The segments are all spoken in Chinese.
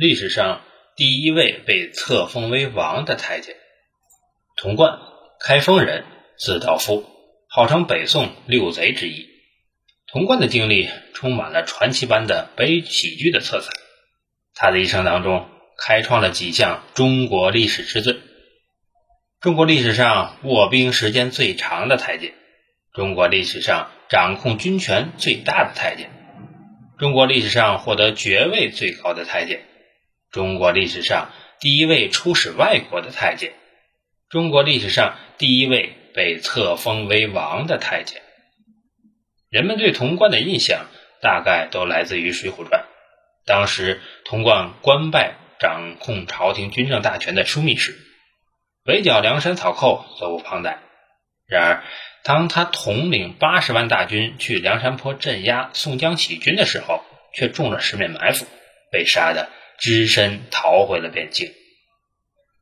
历史上第一位被册封为王的太监。童贯，开封人，字道夫，号称北宋六贼之一。童贯的经历充满了传奇般的悲喜剧的色彩，他的一生当中开创了几项中国历史之最：中国历史上卧兵时间最长的太监，中国历史上掌控军权最大的太监，中国历史上获得爵位最高的太监，中国历史上第一位出使外国的太监，中国历史上第一位被册封为王的太监。人们对童贯的印象大概都来自于《水浒传》。当时童贯官拜掌控朝廷军政大权的枢密使，围剿梁山草寇责无旁贷。然而当他统领80万大军去梁山泊镇压宋江起军的时候，却中了10面埋伏，被杀得只身逃回了汴京。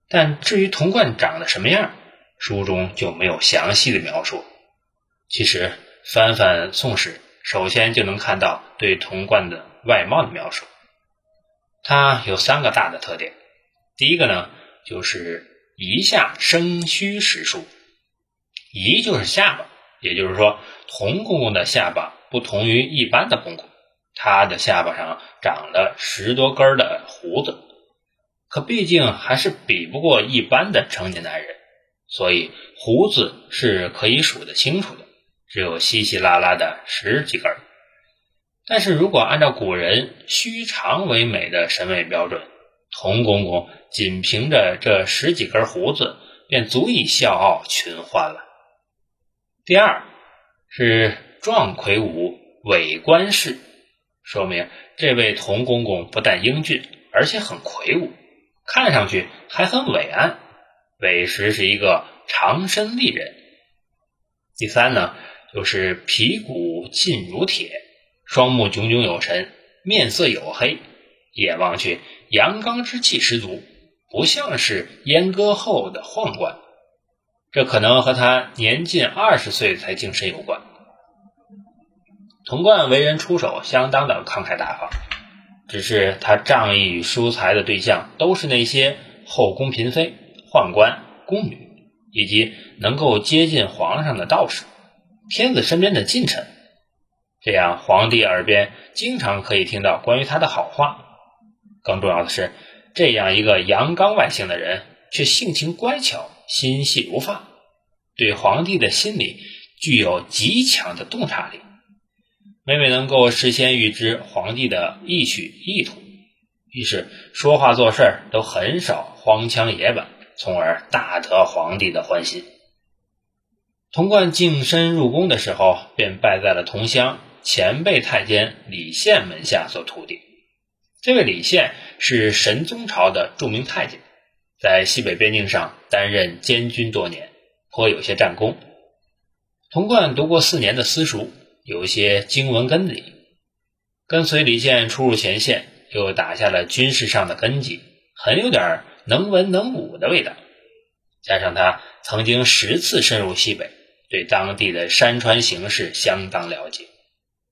但至于童贯长得什么样，书中就没有详细的描述。其实翻翻《宋史》，首先就能看到对童贯的外貌的描述。他有3个大的特点。第一个呢，就是夷下生须实属。夷就是下巴，也就是说童公公的下巴不同于一般的公公，他的下巴上长了10多根的胡子，可毕竟还是比不过一般的成年男人，所以胡子是可以数得清楚的，只有稀稀拉拉的10几根。但是如果按照古人须长为美的审美标准，童公公仅凭着这10几根胡子便足以笑傲群欢了。第二是壮魁梧，伟观世，说明这位童公公不但英俊，而且很魁梧，看上去还很伟岸，委实是一个长身丽人。第三呢，就是皮骨劲如铁，双目炯炯有神，面色黝黑，眼望去阳刚之气十足，不像是阉割后的宦官，这可能和他年近20岁才晋升有关。童贯为人出手相当的慷慨大方，只是他仗义与疏财的对象都是那些后宫嫔妃、宦官、宫女，以及能够接近皇上的道士、天子身边的近臣，这样皇帝耳边经常可以听到关于他的好话。更重要的是，这样一个阳刚外形的人却性情乖巧，心细如发，对皇帝的心理具有极强的洞察力，每每能够事先预知皇帝的意趣意图，于是说话做事都很少荒腔野板，从而大得皇帝的欢心。童贯净身入宫的时候，便拜在了同乡前辈太监李宪门下做徒弟。这位李宪是神宗朝的著名太监，在西北边境上担任监军多年，颇有些战功。童贯读过4年的私塾，有些经文根底，跟随李宪出入前线，又打下了军事上的根基，很有点能文能武的味道。加上他曾经10次深入西北，对当地的山川形势相当了解，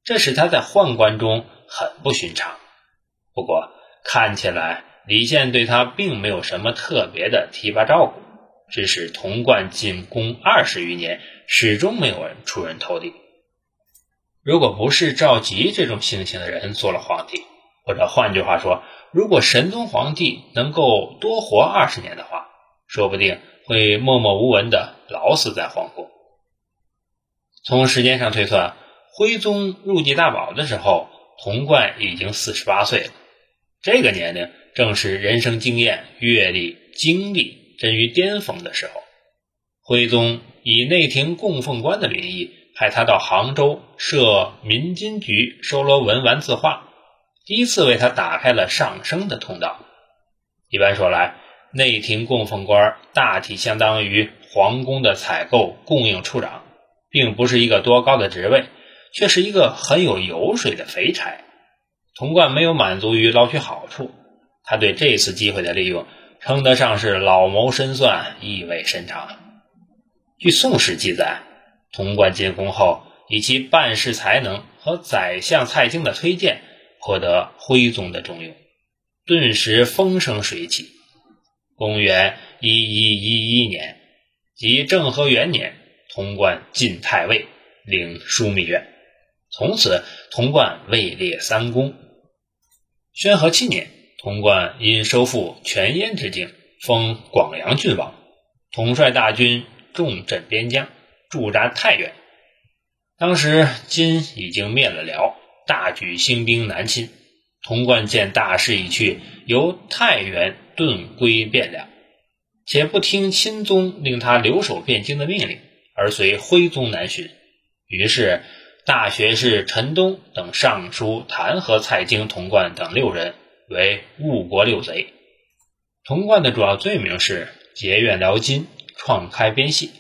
这使他在宦官中很不寻常。不过看起来李宪对他并没有什么特别的提拔照顾，致使童贯进宫20余年始终没有人出人头地。如果不是赵佶这种性情的人做了皇帝，或者换句话说，如果神宗皇帝能够多活20年的话，说不定会默默无闻地老死在皇宫。从时间上推算，徽宗入继大宝的时候，童贯已经48岁了。这个年龄正是人生经验、阅历、经历臻于巅峰的时候。徽宗以内廷供奉官的名义派他到杭州设民金局，收罗文玩字画，第一次为他打开了上升的通道。一般说来，内廷供奉官大体相当于皇宫的采购供应处长，并不是一个多高的职位，却是一个很有油水的肥差。童贯没有满足于捞取好处，他对这次机会的利用称得上是老谋深算，意味深长。据《宋史》记载，童贯进宫后，以其办事才能和宰相蔡京的推荐，获得徽宗的重用。顿时风生水起。公元1111年即政和元年，童贯进太尉，领枢密院。从此童贯位列三公。宣和7年，童贯因收复全燕之境，封广阳郡王，统帅大军重镇边疆，驻扎太原。当时金已经灭了辽，大举兴兵南侵。童贯见大势已去，由太原遁归汴梁，且不听钦宗令他留守汴京的命令，而随徽宗南巡。于是大学士陈东等上书弹劾蔡京、童贯等六人为误国六贼。童贯的主要罪名是结怨辽金，创开边系。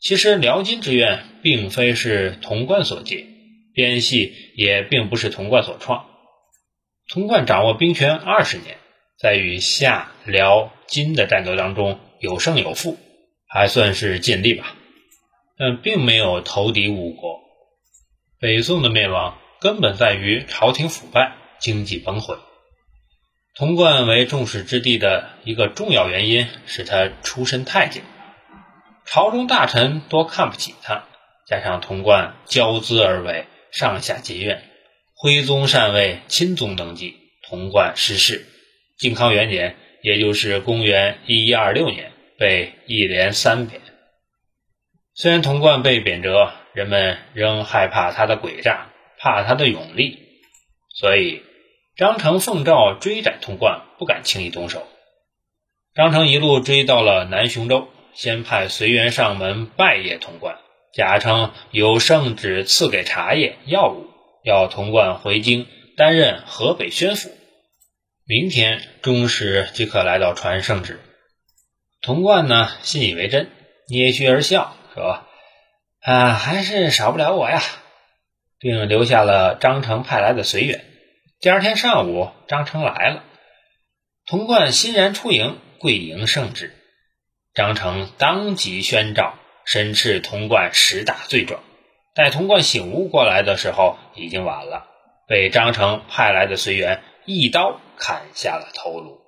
其实辽金之怨并非是童贯所结，边系也并不是童贯所创。童贯掌握兵权20年，在与夏、辽、金的战斗当中有胜有负，还算是尽力吧，但并没有投敌五国。北宋的灭亡根本在于朝廷腐败，经济崩溃。童贯为众矢之的的一个重要原因是他出身太监，朝中大臣多看不起他，加上童贯骄恣而为，上下结怨。徽宗禅位，钦宗登基，童贯失势。靖康元年，也就是公元1126年，被一连3贬。虽然童贯被贬谪，人们仍害怕他的诡诈，怕他的勇力，所以张成奉诏追斩童贯，不敢轻易动手。张成一路追到了南雄州，先派随员上门拜谒童贯，假称有圣旨赐给茶叶药物，要童贯回京担任河北宣抚，明天中时即可来到传圣旨。童贯呢，信以为真，捏虚而笑，说啊，还是少不了我呀，并留下了张成派来的随员。第2天上午，张成来了，童贯欣然出迎，跪迎圣旨。张成当即宣诏，申斥童贯10大罪状。待童贯醒悟过来的时候，已经晚了，被张成派来的随员一刀砍下了头颅。